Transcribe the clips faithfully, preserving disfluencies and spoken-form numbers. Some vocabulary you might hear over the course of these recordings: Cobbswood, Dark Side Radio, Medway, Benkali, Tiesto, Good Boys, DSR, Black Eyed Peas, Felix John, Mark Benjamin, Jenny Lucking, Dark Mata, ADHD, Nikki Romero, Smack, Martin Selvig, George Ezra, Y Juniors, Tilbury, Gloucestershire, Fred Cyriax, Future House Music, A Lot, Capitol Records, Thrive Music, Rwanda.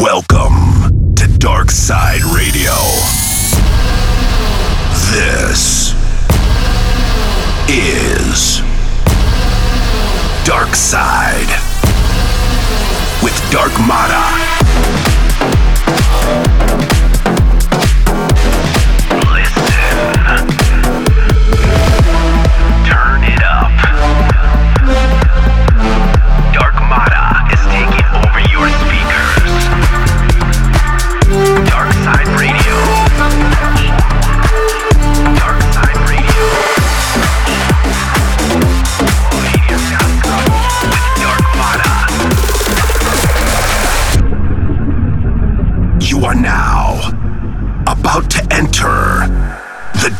Welcome to Dark Side Radio. This is Dark Side with Dark Mata.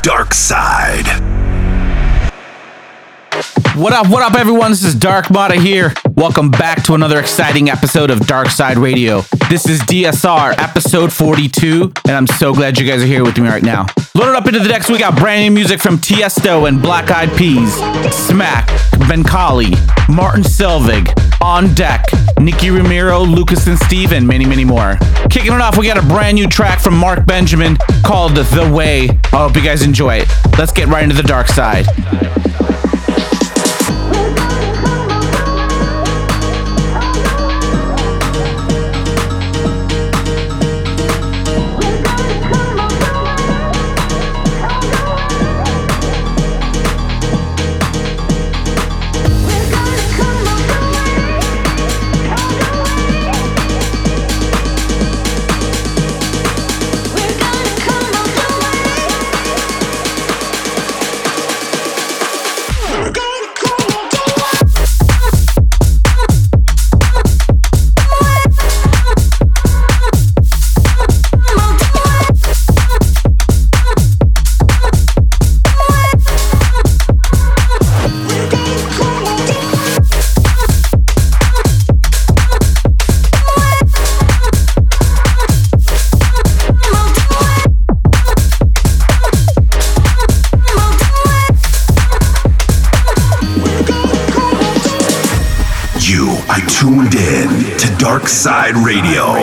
Dark Side. What up, what up everyone, this is Dark Mata here. Welcome back to another exciting episode of Dark Side Radio. This is D S R, episode forty-two, and I'm so glad you guys are here with me right now. Loaded up into the decks, we got brand new music from Tiesto and Black Eyed Peas, Smack, Benkali, Martin Selvig, On Deck, Nikki Romero, Lucas and Steve, and many, many more. Kicking it off, we got a brand new track from Mark Benjamin called The Way. I hope you guys enjoy it. Let's get right into the dark side. Dark Side Radio.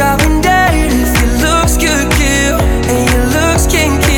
Driving dead if your looks could kill, and your looks can kill.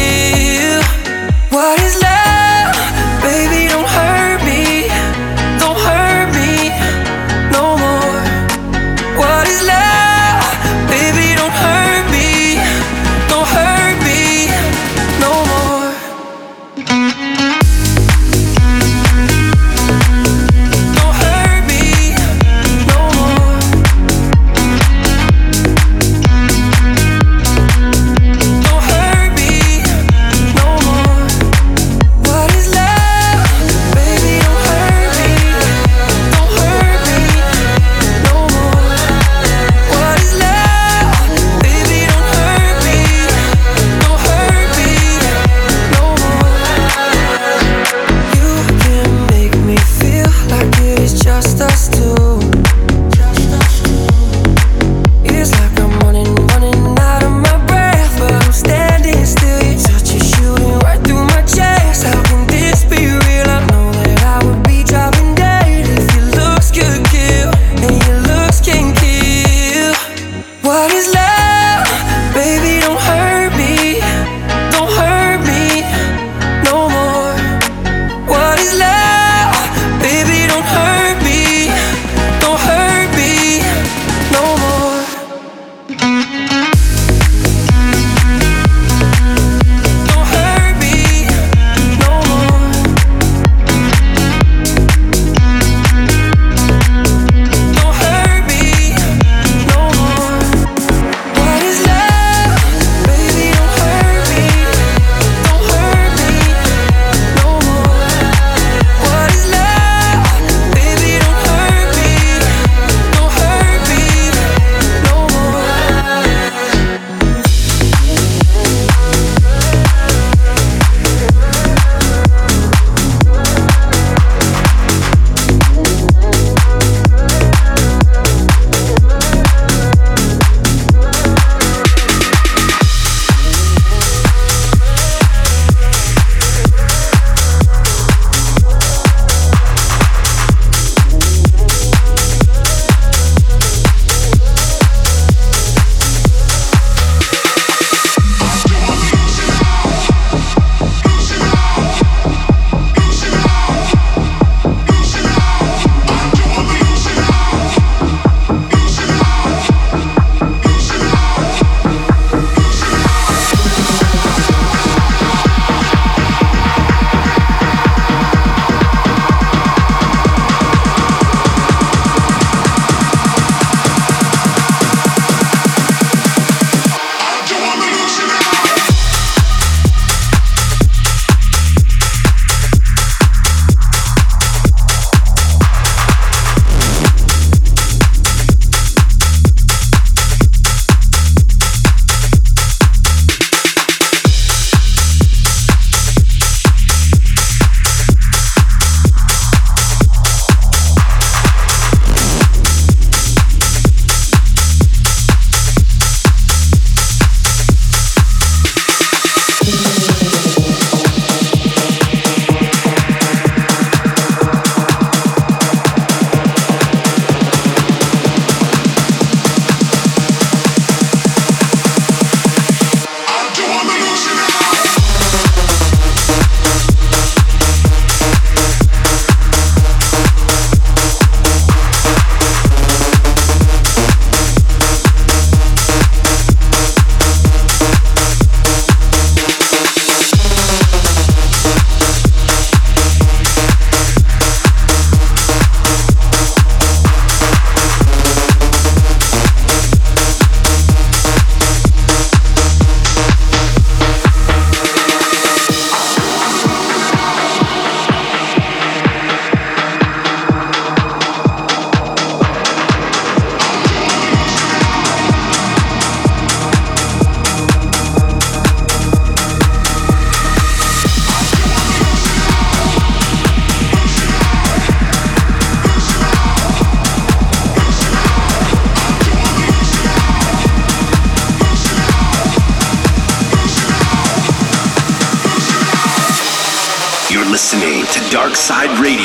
listening to Dark Side Radio.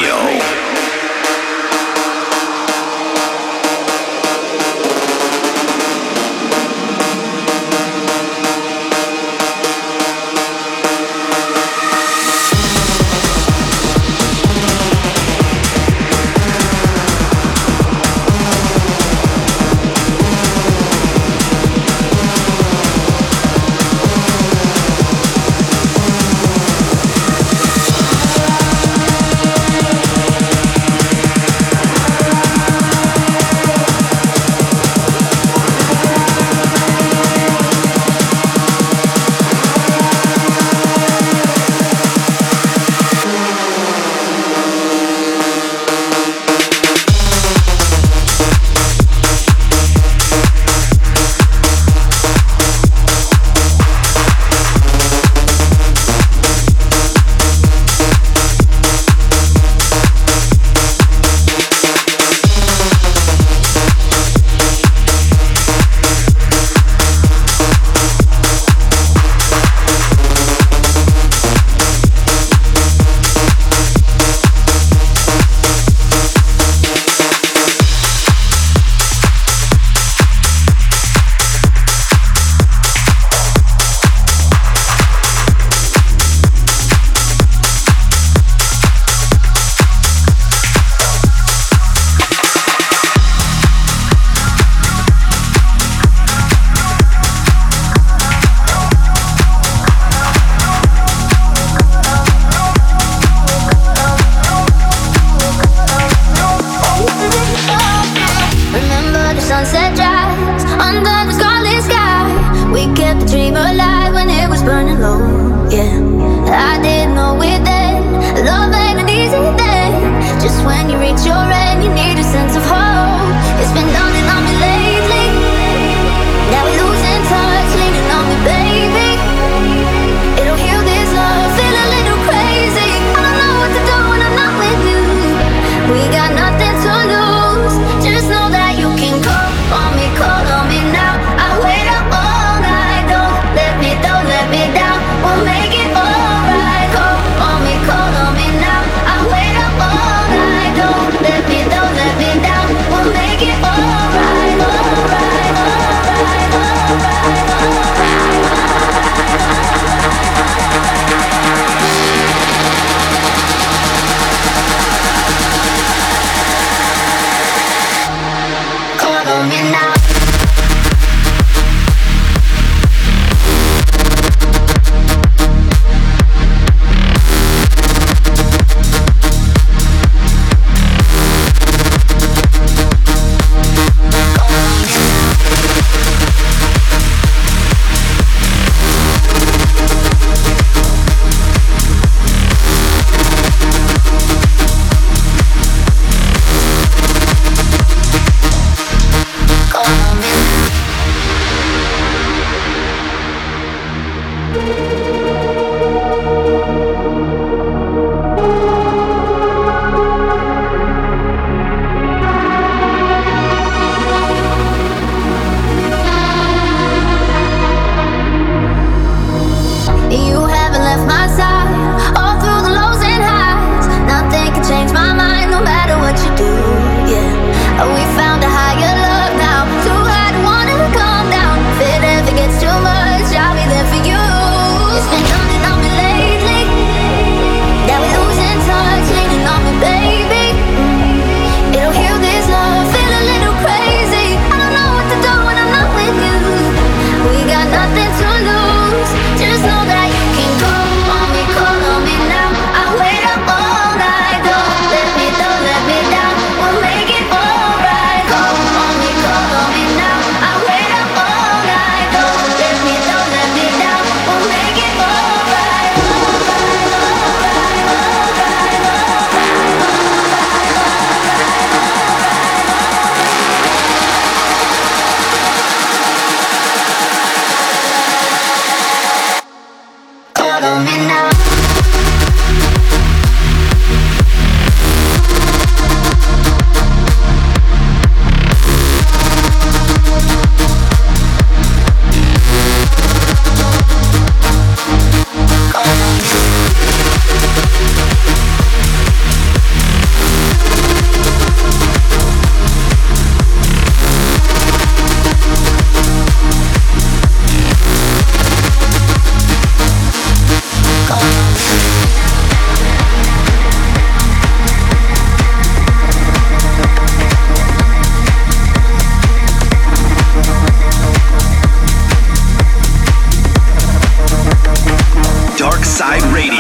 Side Radio.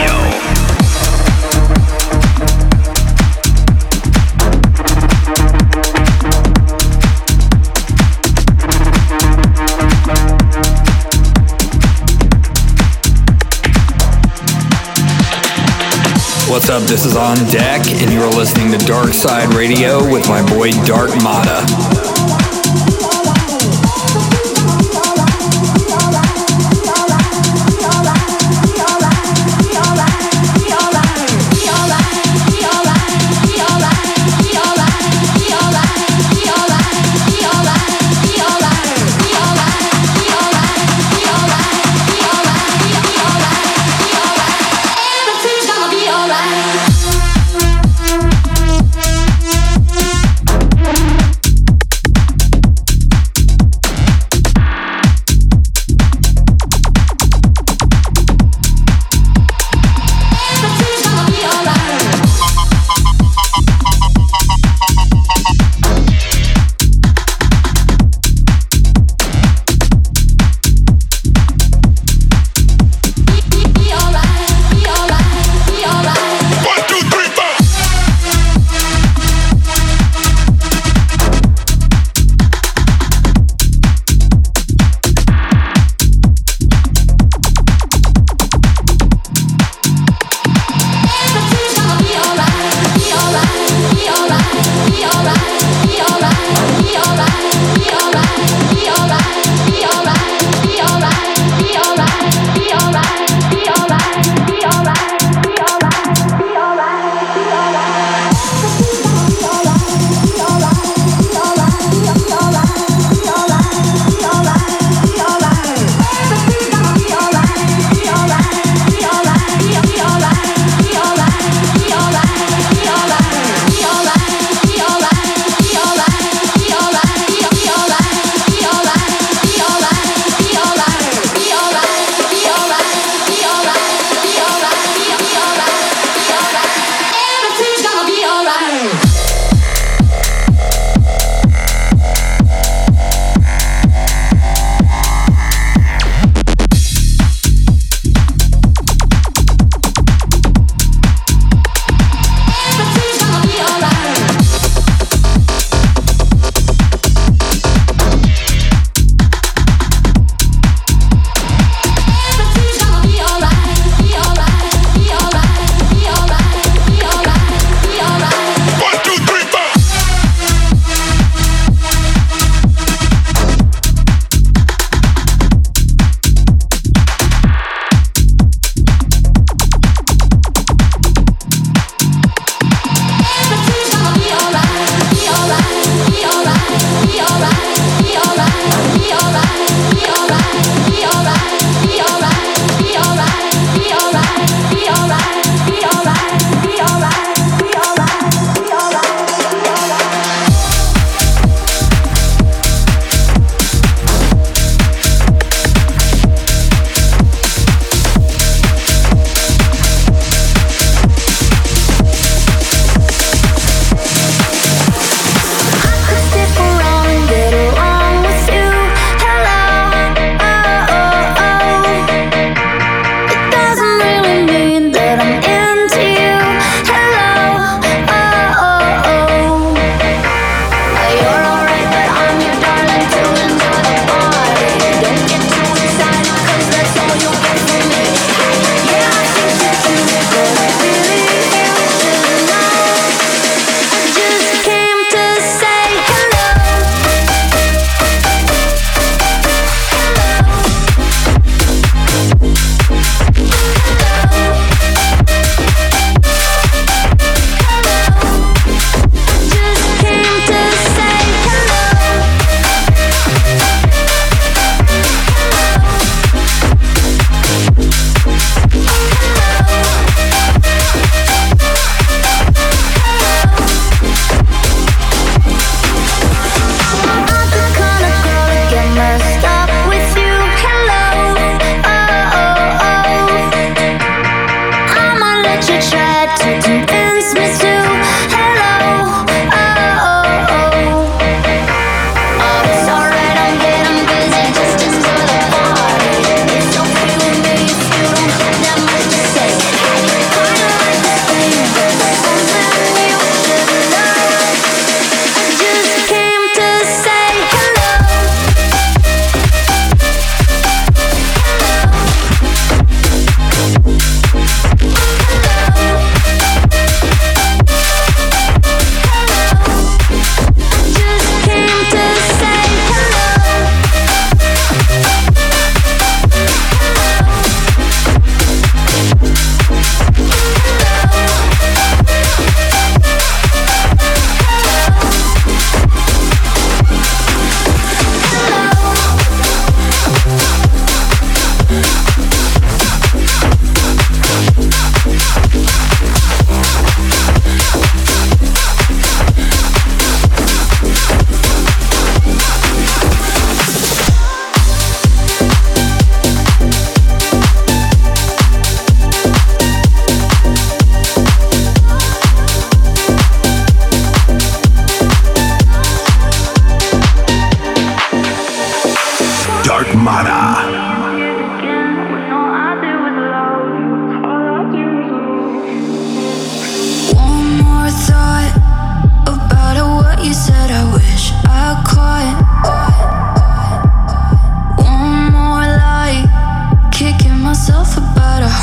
What's up, this is On Deck, and you're listening to Dark Side Radio with my boy Dark Mata.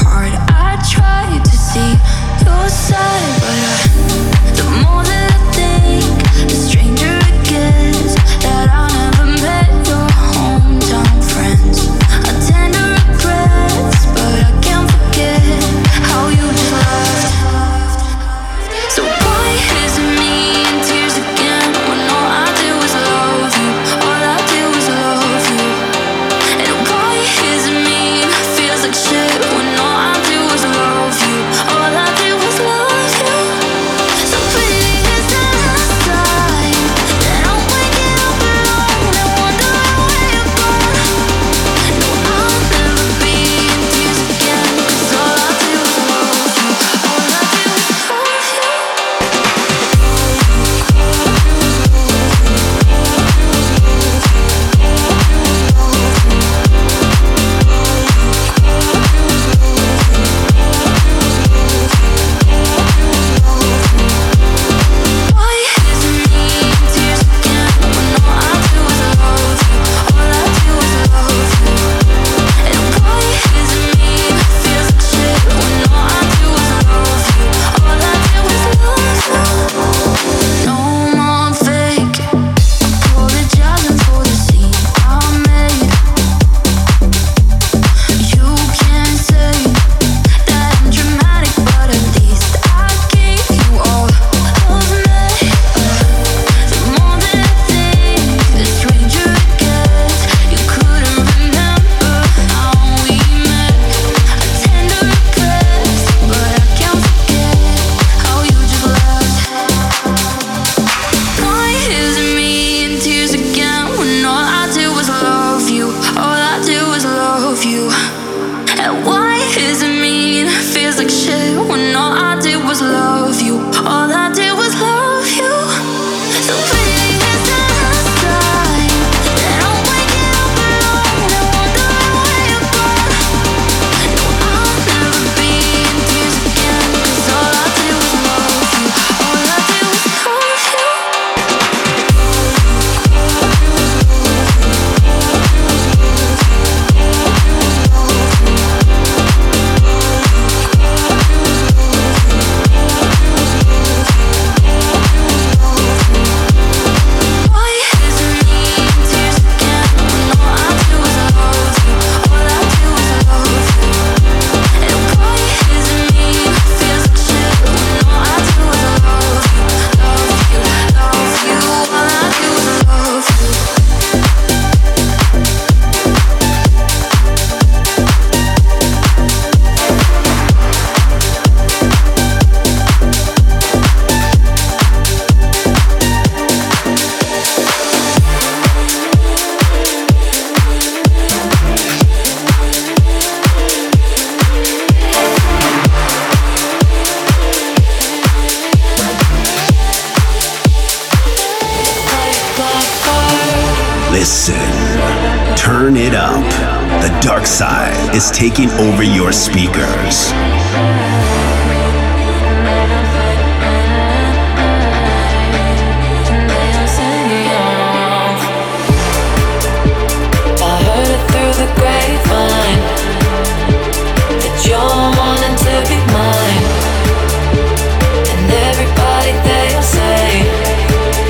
heart. I tried to see your side, but I, the more that I think, the stranger it gets. That I never met your hometown friends. I tend to regrets, but I can't forget how you just left. So why is it me in tears again when all I did was love you? All I did was love you. And why is it me feels like shit when all I did was love you? All I did was love you. So please, is the last time that I'm waking up alone and wondering where you're gone. No, I'll never be in tears again, 'cause all I did was love you. All I did was love you. Why is it me in tears again when all I do is love you? All I do is love you. And why is it me feels like shit when all I do is love you? All I do is love you. No more fake apologizing for the scene I made. You can't say that I'm dramatic, but at least I gave you all of me. The more that I think, the stranger it gets. You couldn't remember how we met. I tend to regret, but I can't forget how you just left. Why is it me in tears again when all I did was love you? All I did was love you. And why is it me feels like shit when all I did was love you? All I did was love you. So please, is the last time that I'm waking up alone and wondering where you're gone. No, I'll never be in tears again, 'cause all I did was love you. All I did was love you. Why is it me in tears again when all I do is love you? All I do is love you. And why is it me feels like shit when all I do is love you? Love you, love you. All I do is love you. Listen, turn it up. The dark side is taking over your speakers. I heard it through the grapevine that you're wanting to be mine, and everybody they'll say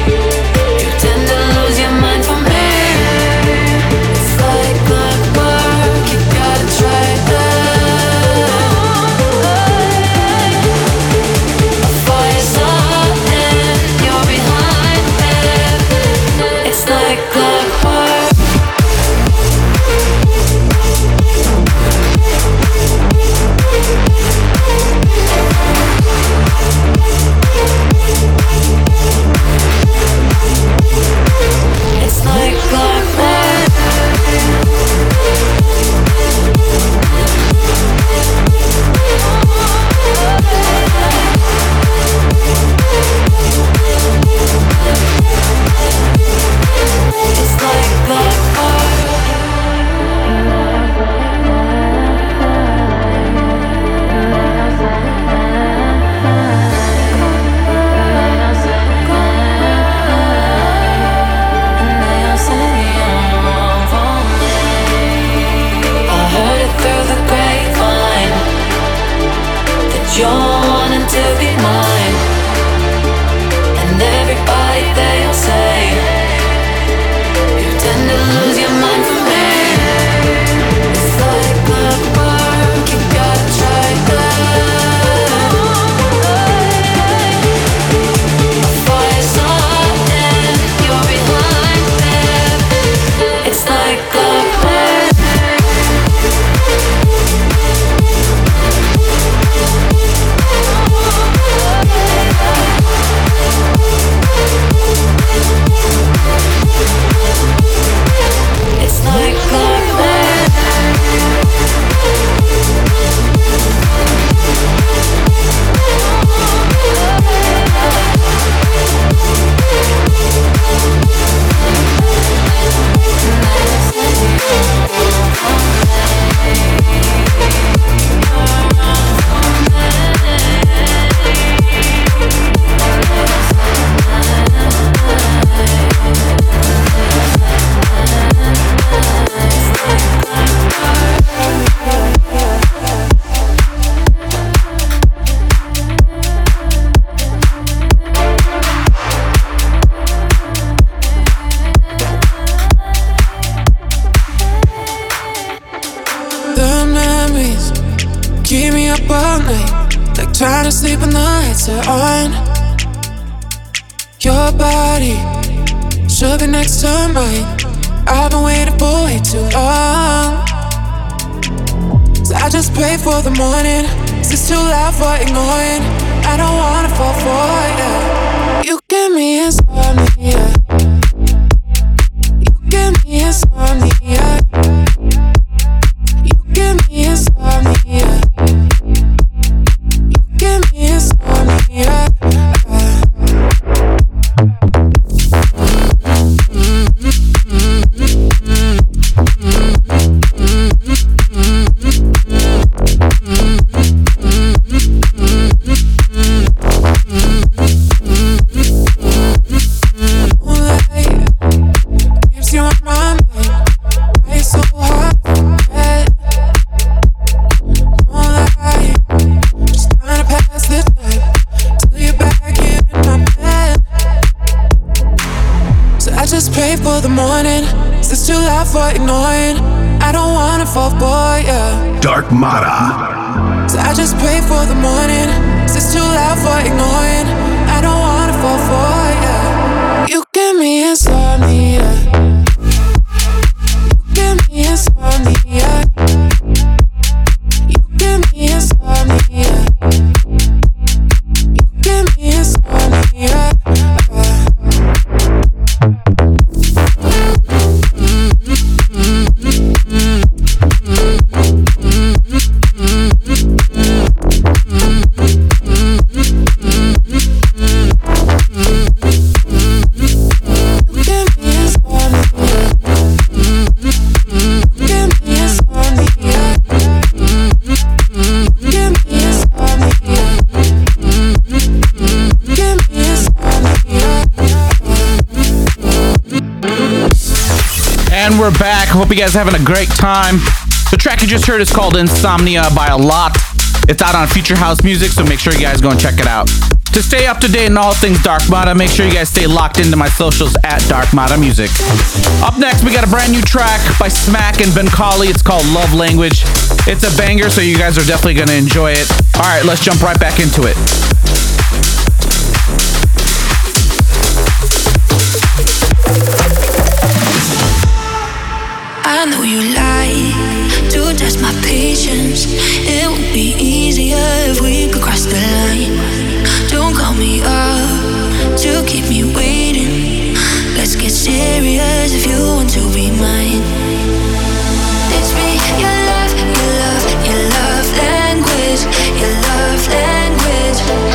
you tend to lose your mind for me. It's like black work, you gotta try it. yawn and to be mine. And everybody they all say, you tend to lose your mind for me. It's like clockwork, you gotta try that. Hope you guys are having a great time. The track you just heard is called Insomnia by A Lot. It's out on Future House Music, so make sure you guys go and check it out. To stay up to date on all things Dark Mata, make sure you guys stay locked into my socials at Dark Mata Music. Up next, we got a brand new track by Smack and Benkali. It's called Love Language. It's a banger, so you guys are definitely going to enjoy it. All right, let's jump right back into it. I know you like to test my patience. It would be easier if we could cross the line. Don't call me up to keep me waiting. Let's get serious if you want to be mine. It's me, your love, your love, your love language, your love language.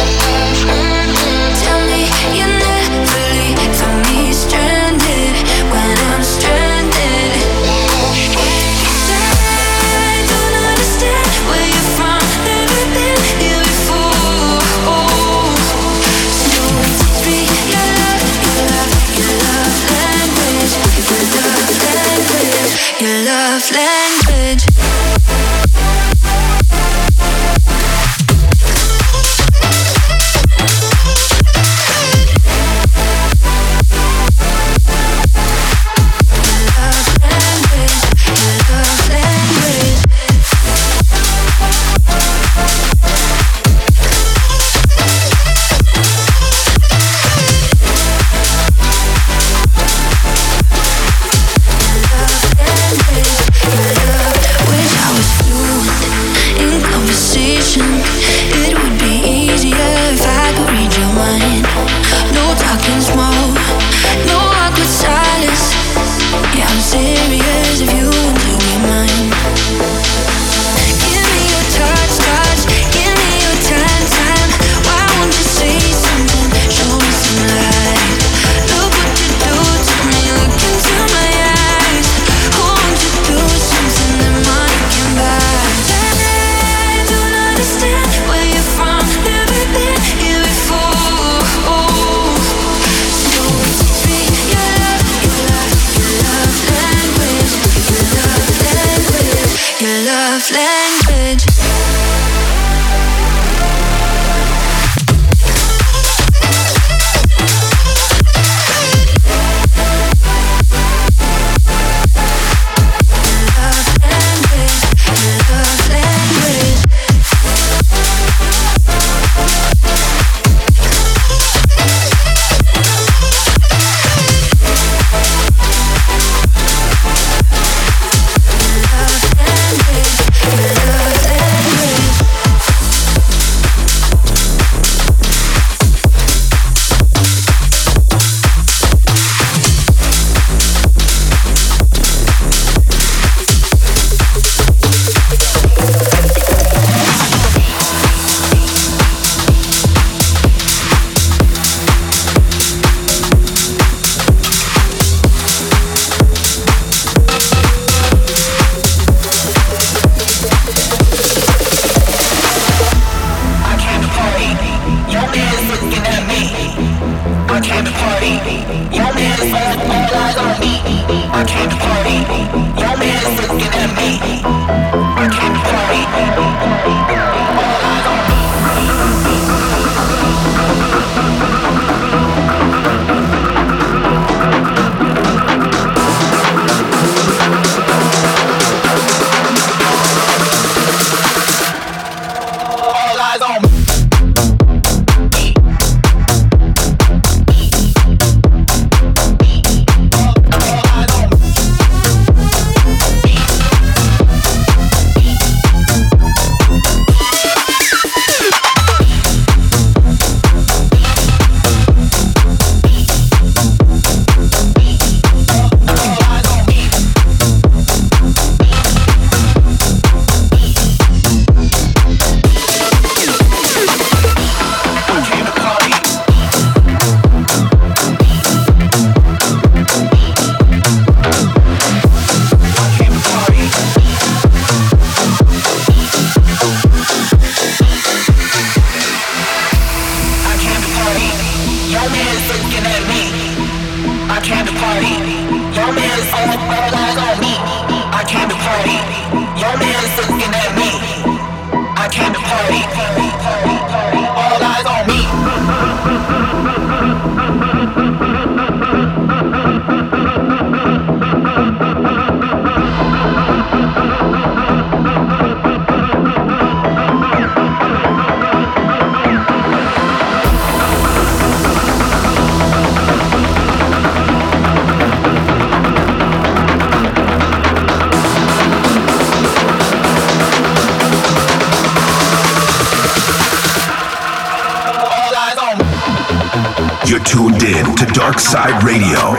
party. Your man is always throwing eyes on me. I came to party. Your man is looking at me. I came to party. All eyes on me. You're tuned in to Dark Side Radio.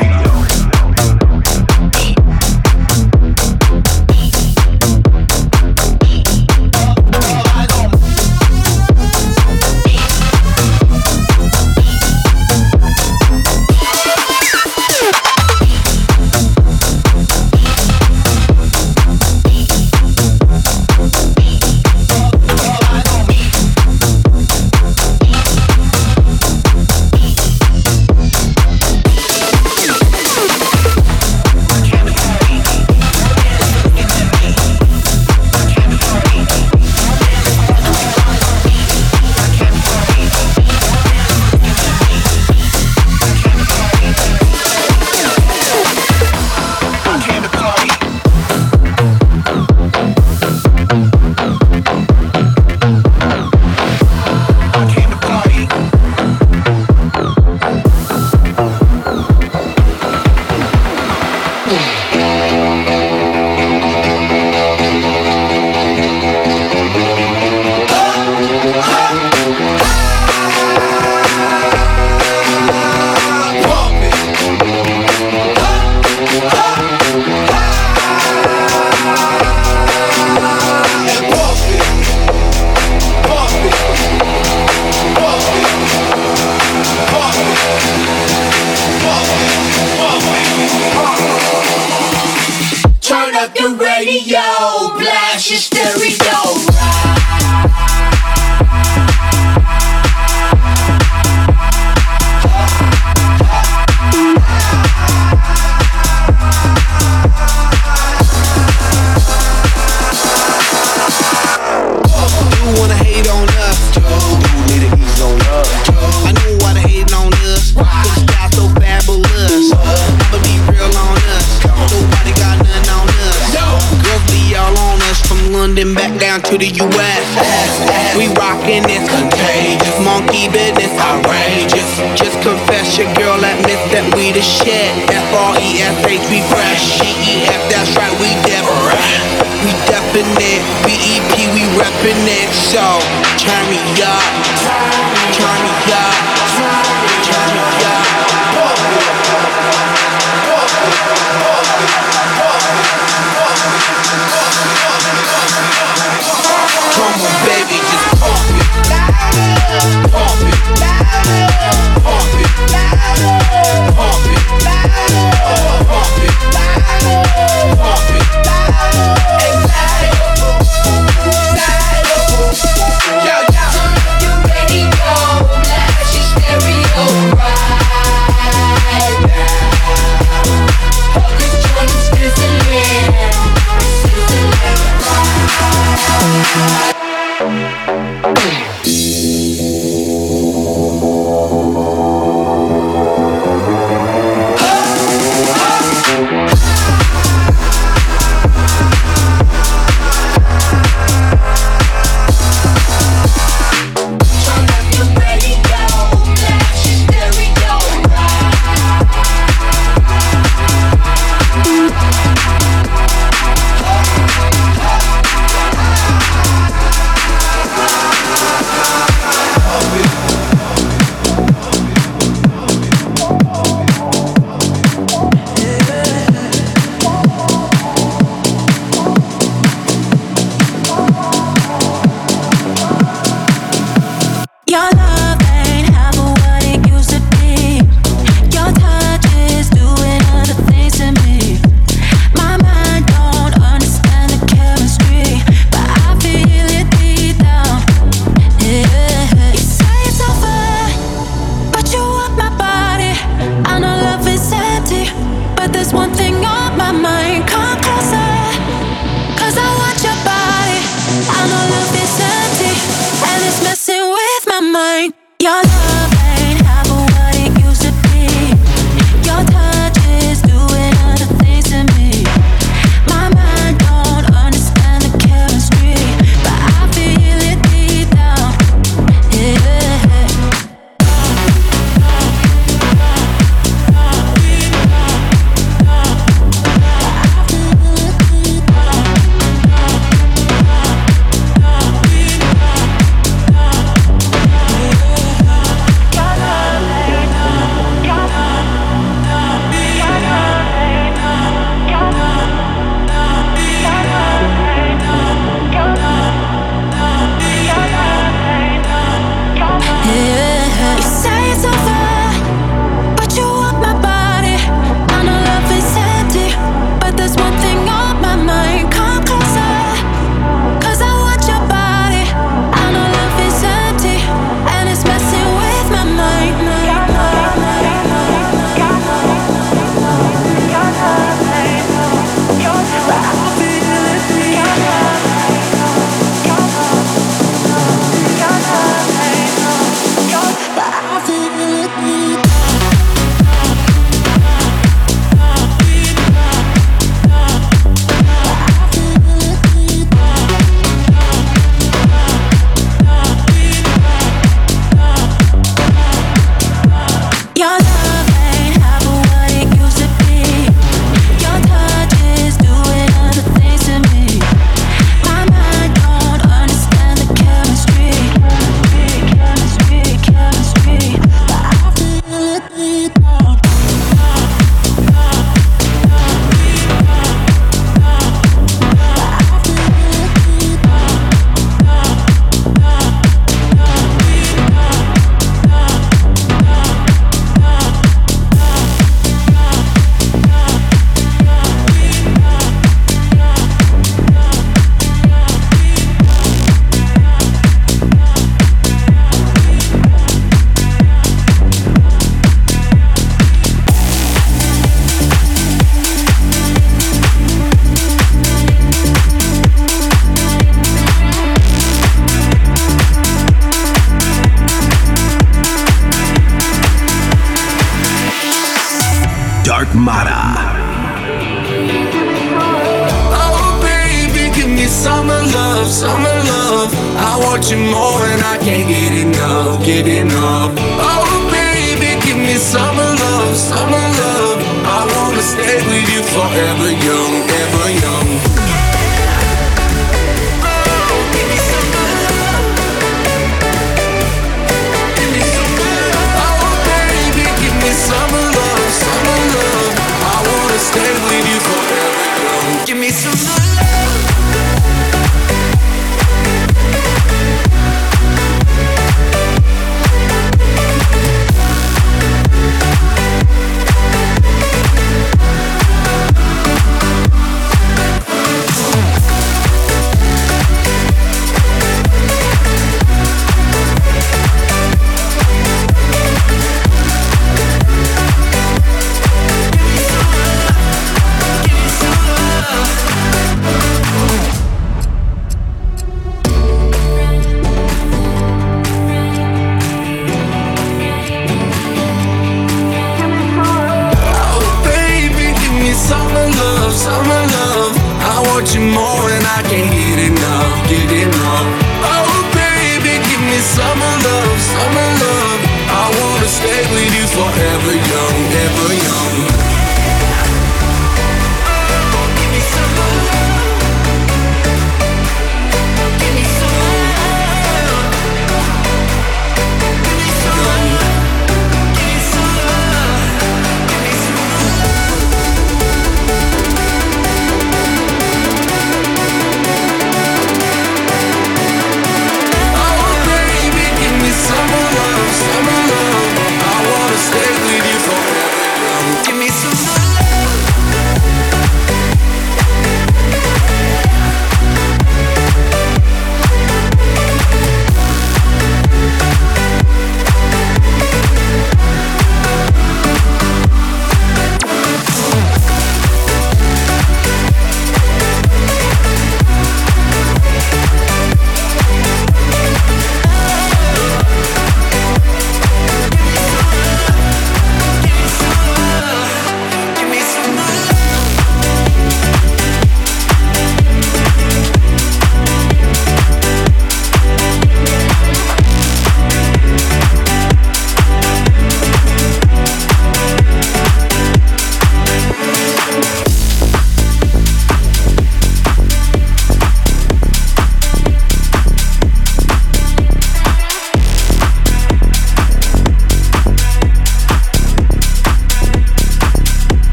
Give me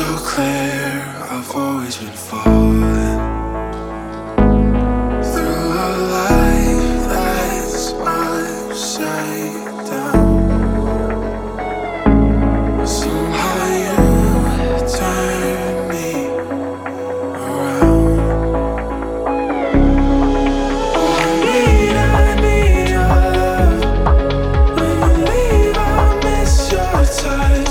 so clear, I've always been falling through a life that's upside down. Somehow you turn me around. Oh, I need, I need your love. When you leave, I miss your touch.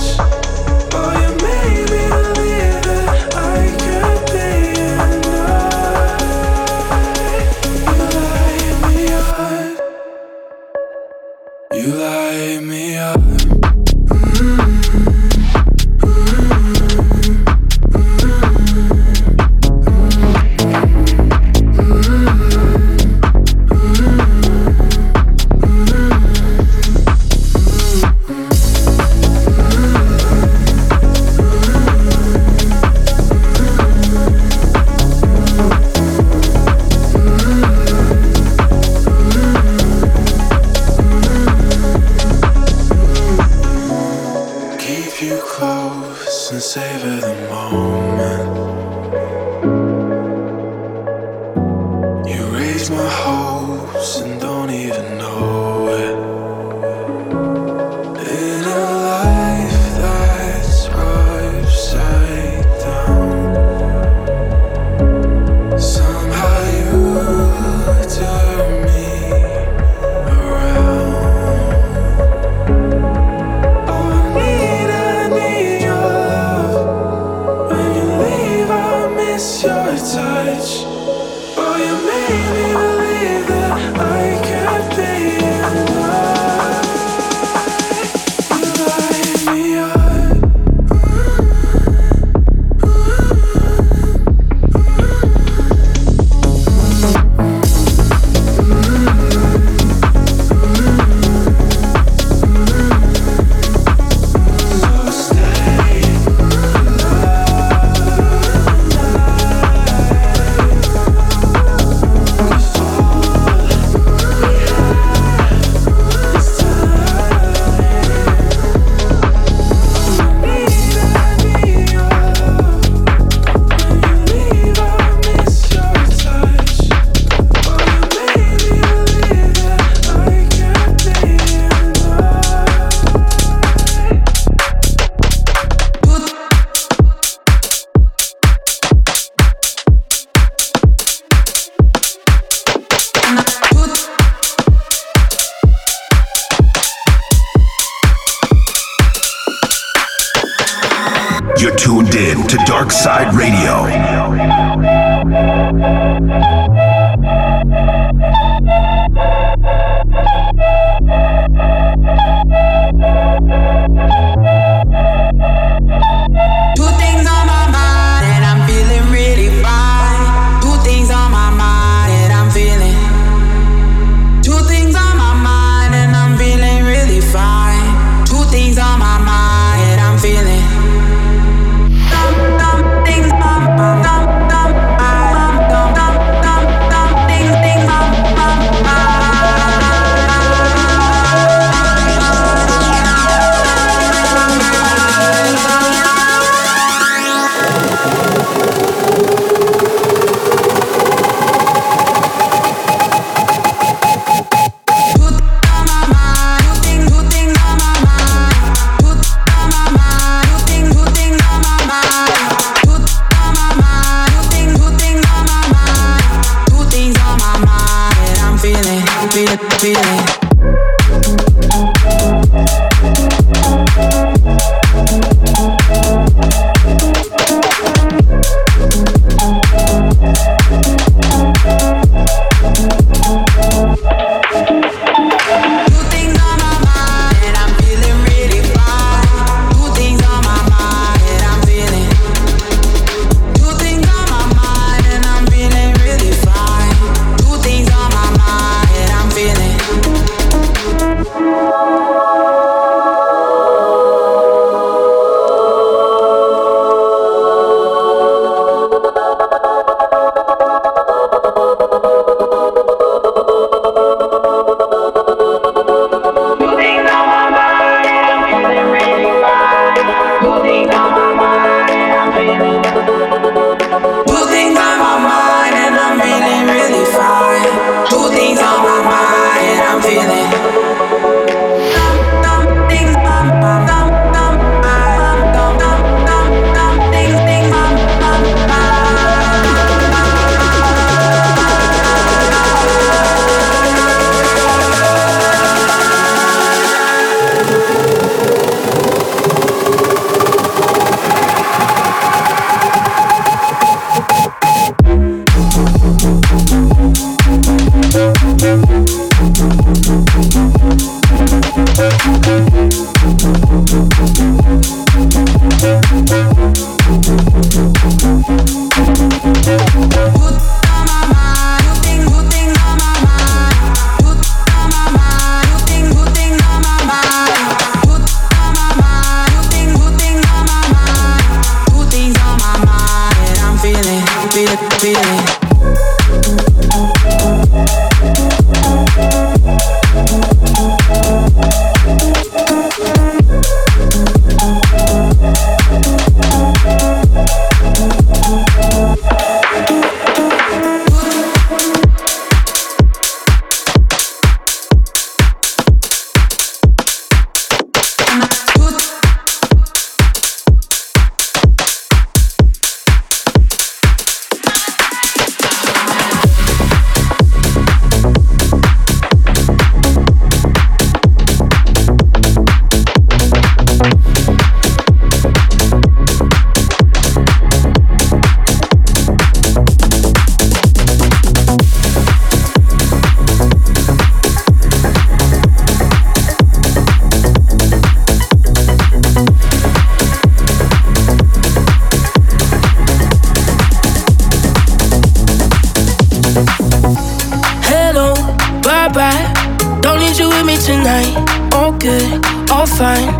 fine.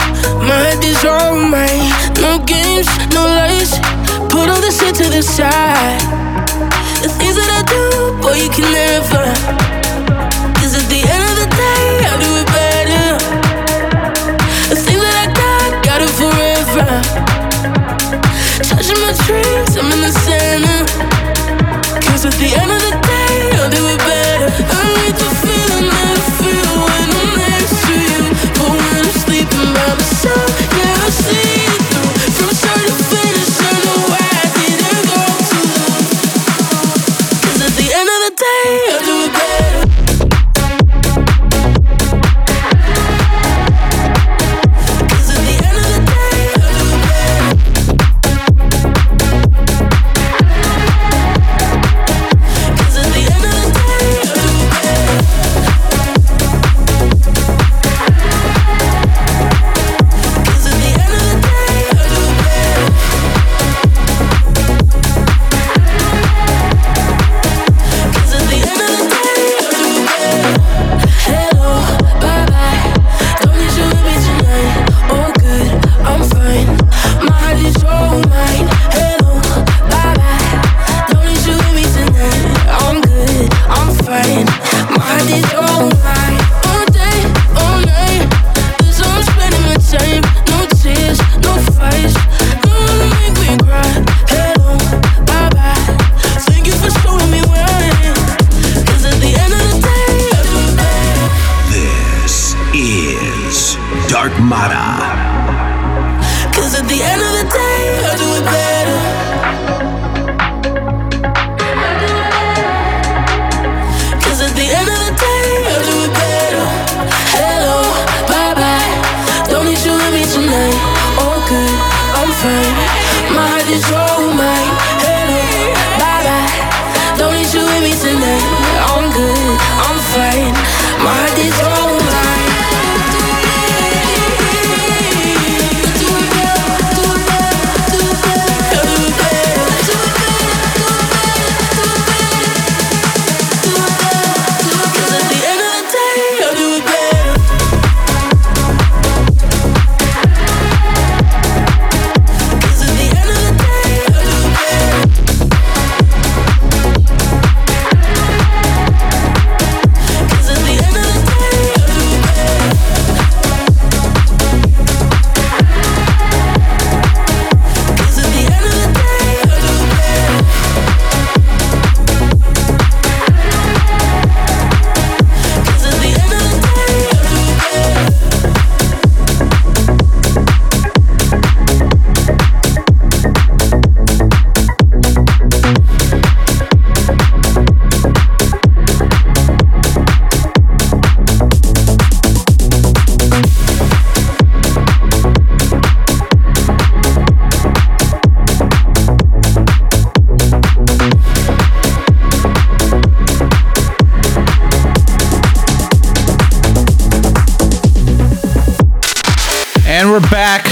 My ideas are all mine. No games, no lies. Put all this shit to the side. The things that I do, boy, you can never. Cause at the end of the day, I'll do it better. The things that I got, got it forever. Touching my dreams, I'm in the center. Cause at the end of the day, I'll do it better. I need the feeling I feel when I'm next to you. But when I'm sleeping by myself, yeah, I see it through. From start to finish, I know why I didn't go too long. Cause at the end of the day, I'll do it better.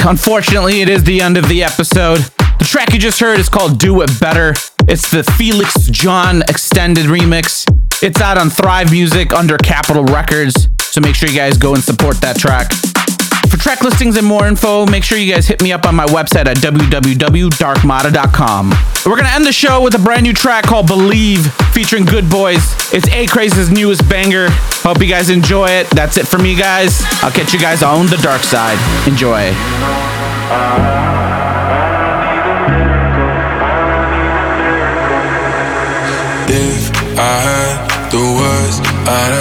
Unfortunately, it is the end of the episode. The track you just heard is called Do It Better. It's the Felix John extended remix. It's out on Thrive Music under Capitol Records, so make sure you guys go and support that track. For track listings and more info, make sure you guys hit me up on my website at w w w dot dark mata dot com. We're going to end the show with a brand new track called Believe featuring Good Boys. It's A-Craze's newest banger. Hope you guys enjoy it. That's it for me, guys. I'll catch you guys on the dark side. Enjoy. If I had the words, I'd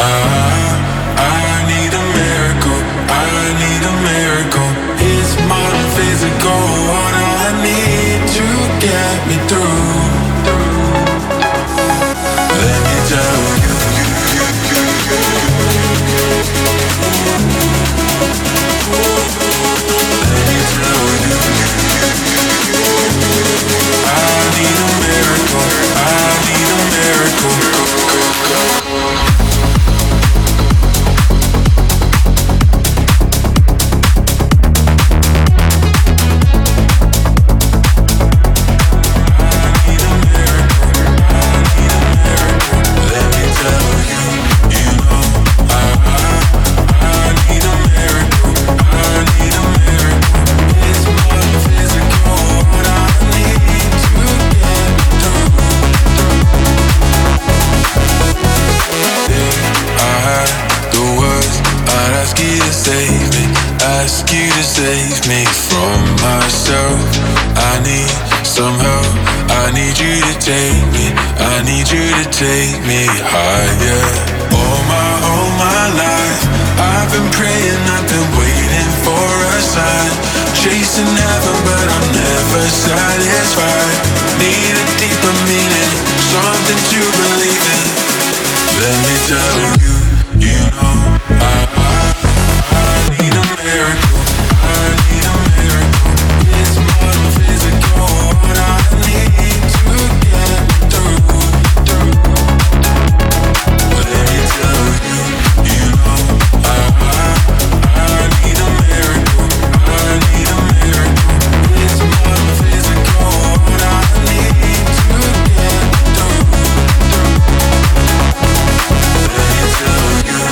I I need a miracle, I need a miracle. It's my physical, what I need to get me through. Let me tell you, you, you, you, you, you. I need some help. I need you to take me. I need you to take me higher. All my, all my life, I've been praying, I've been waiting for a sign. Chasing heaven, but I'm never satisfied. Need a deeper meaning, something to believe in. Let me tell you, you know I, I, I need a miracle. I need a miracle. It's my physical, what I need to get through, through. Let me tell you, you know I, I, I need a miracle. I need a miracle. It's my physical, what I need to get through, through. Let me tell you, you,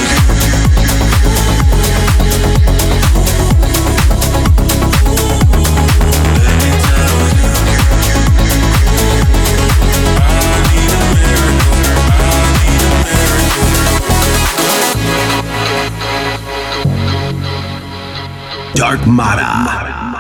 you, you, you, you, you, you. Dark Mata.